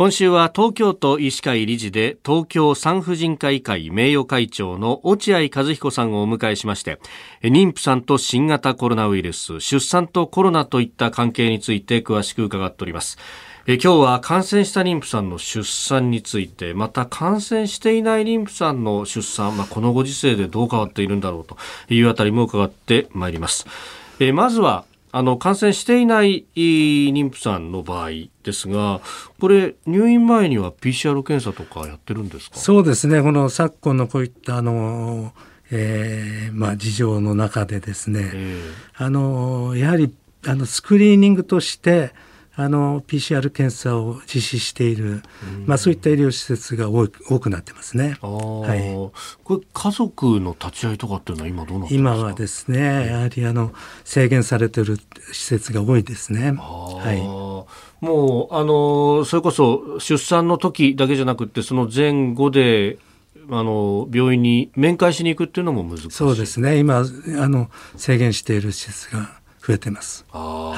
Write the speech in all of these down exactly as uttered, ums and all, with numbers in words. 今週は東京都医師会理事で東京産婦人科医会名誉会長の落合和彦さんをお迎えしまして、妊婦さんと新型コロナウイルス、出産とコロナといった関係について詳しく伺っております。え今日は感染した妊婦さんの出産について、また感染していない妊婦さんの出産、まあ、このご時世でどう変わっているんだろうというあたりも伺ってまいります。えまずはあの感染していない妊婦さんの場合ですが、これ入院前には ピーシーアール 検査とかやってるんですか？そうですね、この昨今のこういったあの、えーまあ、事情の中でですね、えー、あのやはりあのスクリーニングとしてあの ピーシーアール 検査を実施している、まあ、そういった医療施設が多くなってますね。あ、はい、これ家族の立ち会いとかっていうのは今どうなってますか？今はですね、はい、やはりあの制限されている施設が多いですね。あ、はい、もうあのそれこそ出産の時だけじゃなくてその前後であの病院に面会しに行くっていうのも難しい。そうですね、今あの制限している施設が増えてます。あ、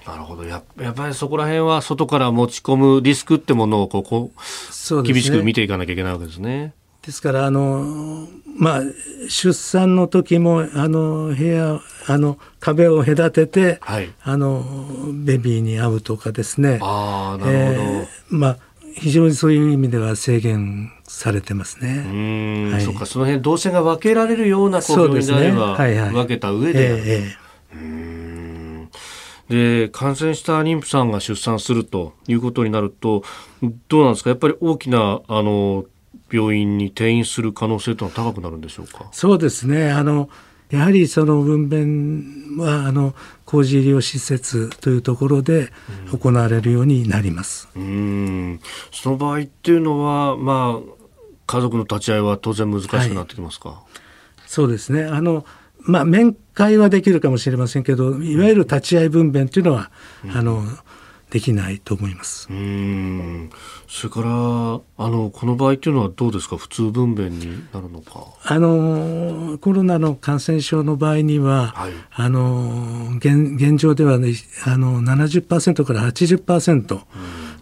はい、なるほど。 や, やっぱりそこら辺は外から持ち込むリスクってものをこうこう、ね、厳しく見ていかなきゃいけないわけですね。ですからあの、まあ、出産の時もあの部屋あの壁を隔てて、はい、あのベビーに会うとかですね。あ、なるほど、えーまあ、非常にそういう意味では制限されてますね。うーん、はい、そっか、その辺動線が分けられるようなこう病院であれば、はいはい、分けた上で、えーえーうーん。で、感染した妊婦さんが出産するということになるとどうなんですか？やっぱり大きなあの病院に転院する可能性というのは高くなるんでしょうか？そうですね、あのやはりその分娩はあの工事医療施設というところで行われるようになります。うーん、その場合っていうのは、まあ、家族の立ち会いは当然難しくなってきますか？はい、そうですね、あのまあ、面会はできるかもしれませんけど、いわゆる立ち会い分娩というのは、うん、あのできないと思います。うーん、それからあのこの場合というのはどうですか？普通分娩になるのか？あのコロナの感染症の場合には、はい、あの 現, 現状では、ね、あの ななじゅっパーセント から はちじゅっパーセント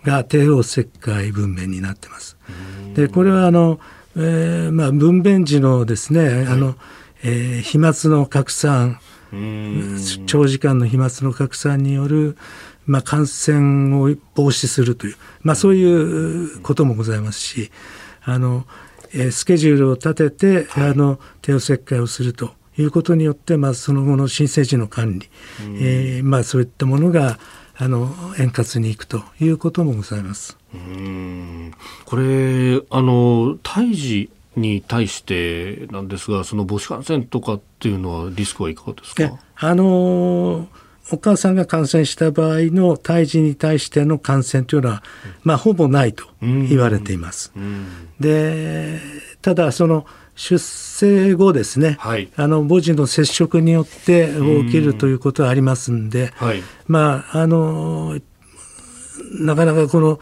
が帝王切開分娩になってます。で、これはあの、えーまあ、分娩時のですね、はい、あのえー、飛沫の拡散、うん、長時間の飛沫の拡散による、まあ、感染を防止するという、まあ、そういうこともございますし、あの、えー、スケジュールを立てて、はい、あの帝王切開をするということによって、まあ、その後の新生児の管理、うんえーまあ、そういったものがあの円滑にいくということもございます。うん、これあの胎児に対してなんですが、その母子感染とかっていうのはリスクはいかがですか？あのお母さんが感染した場合の胎児に対しての感染というのは、まあ、ほぼないと言われています。で、ただその出生後ですね、はい、あの母子の接触によって起きるということはありますんで、はい、まああのなかなかこの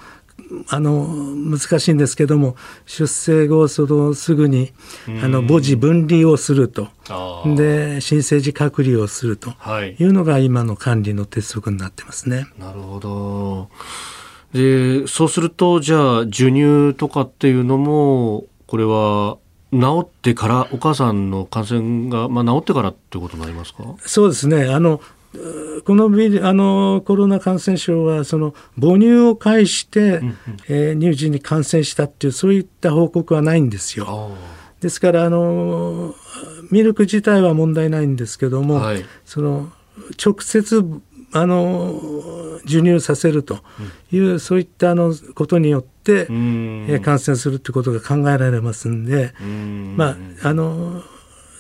あの難しいんですけども、出生後そのすぐにあの母子分離をすると、で新生児隔離をするというのが今の管理の鉄則になってますね。はい、なるほど。で、そうするとじゃあ授乳とかっていうのもこれは治ってから、お母さんの感染が、まあ、治ってからってことになりますか？そうですね、あのこのビあのコロナ感染症はその母乳を介して、うんうんえー、乳児に感染したっていうそういった報告はないんですよ。ですからあのミルク自体は問題ないんですけども、はい、その直接あの授乳させるという、うん、そういったあのことによって、えー、感染するということが考えられますんで、んまああの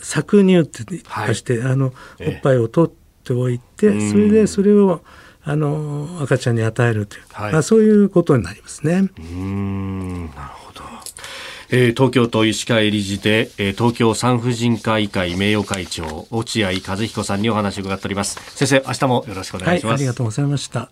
搾乳っていまして、はい、あのおっぱいを取ってておいて、それでそれをあの赤ちゃんに与えるという、はいまあ、そういうことになりますね。うーん、なるほど。えー、東京都医師会理事で、えー、東京産婦人科医会名誉会長落合和彦さんにお話を伺っております。先生、明日もよろしくお願いします。はい、ありがとうございました。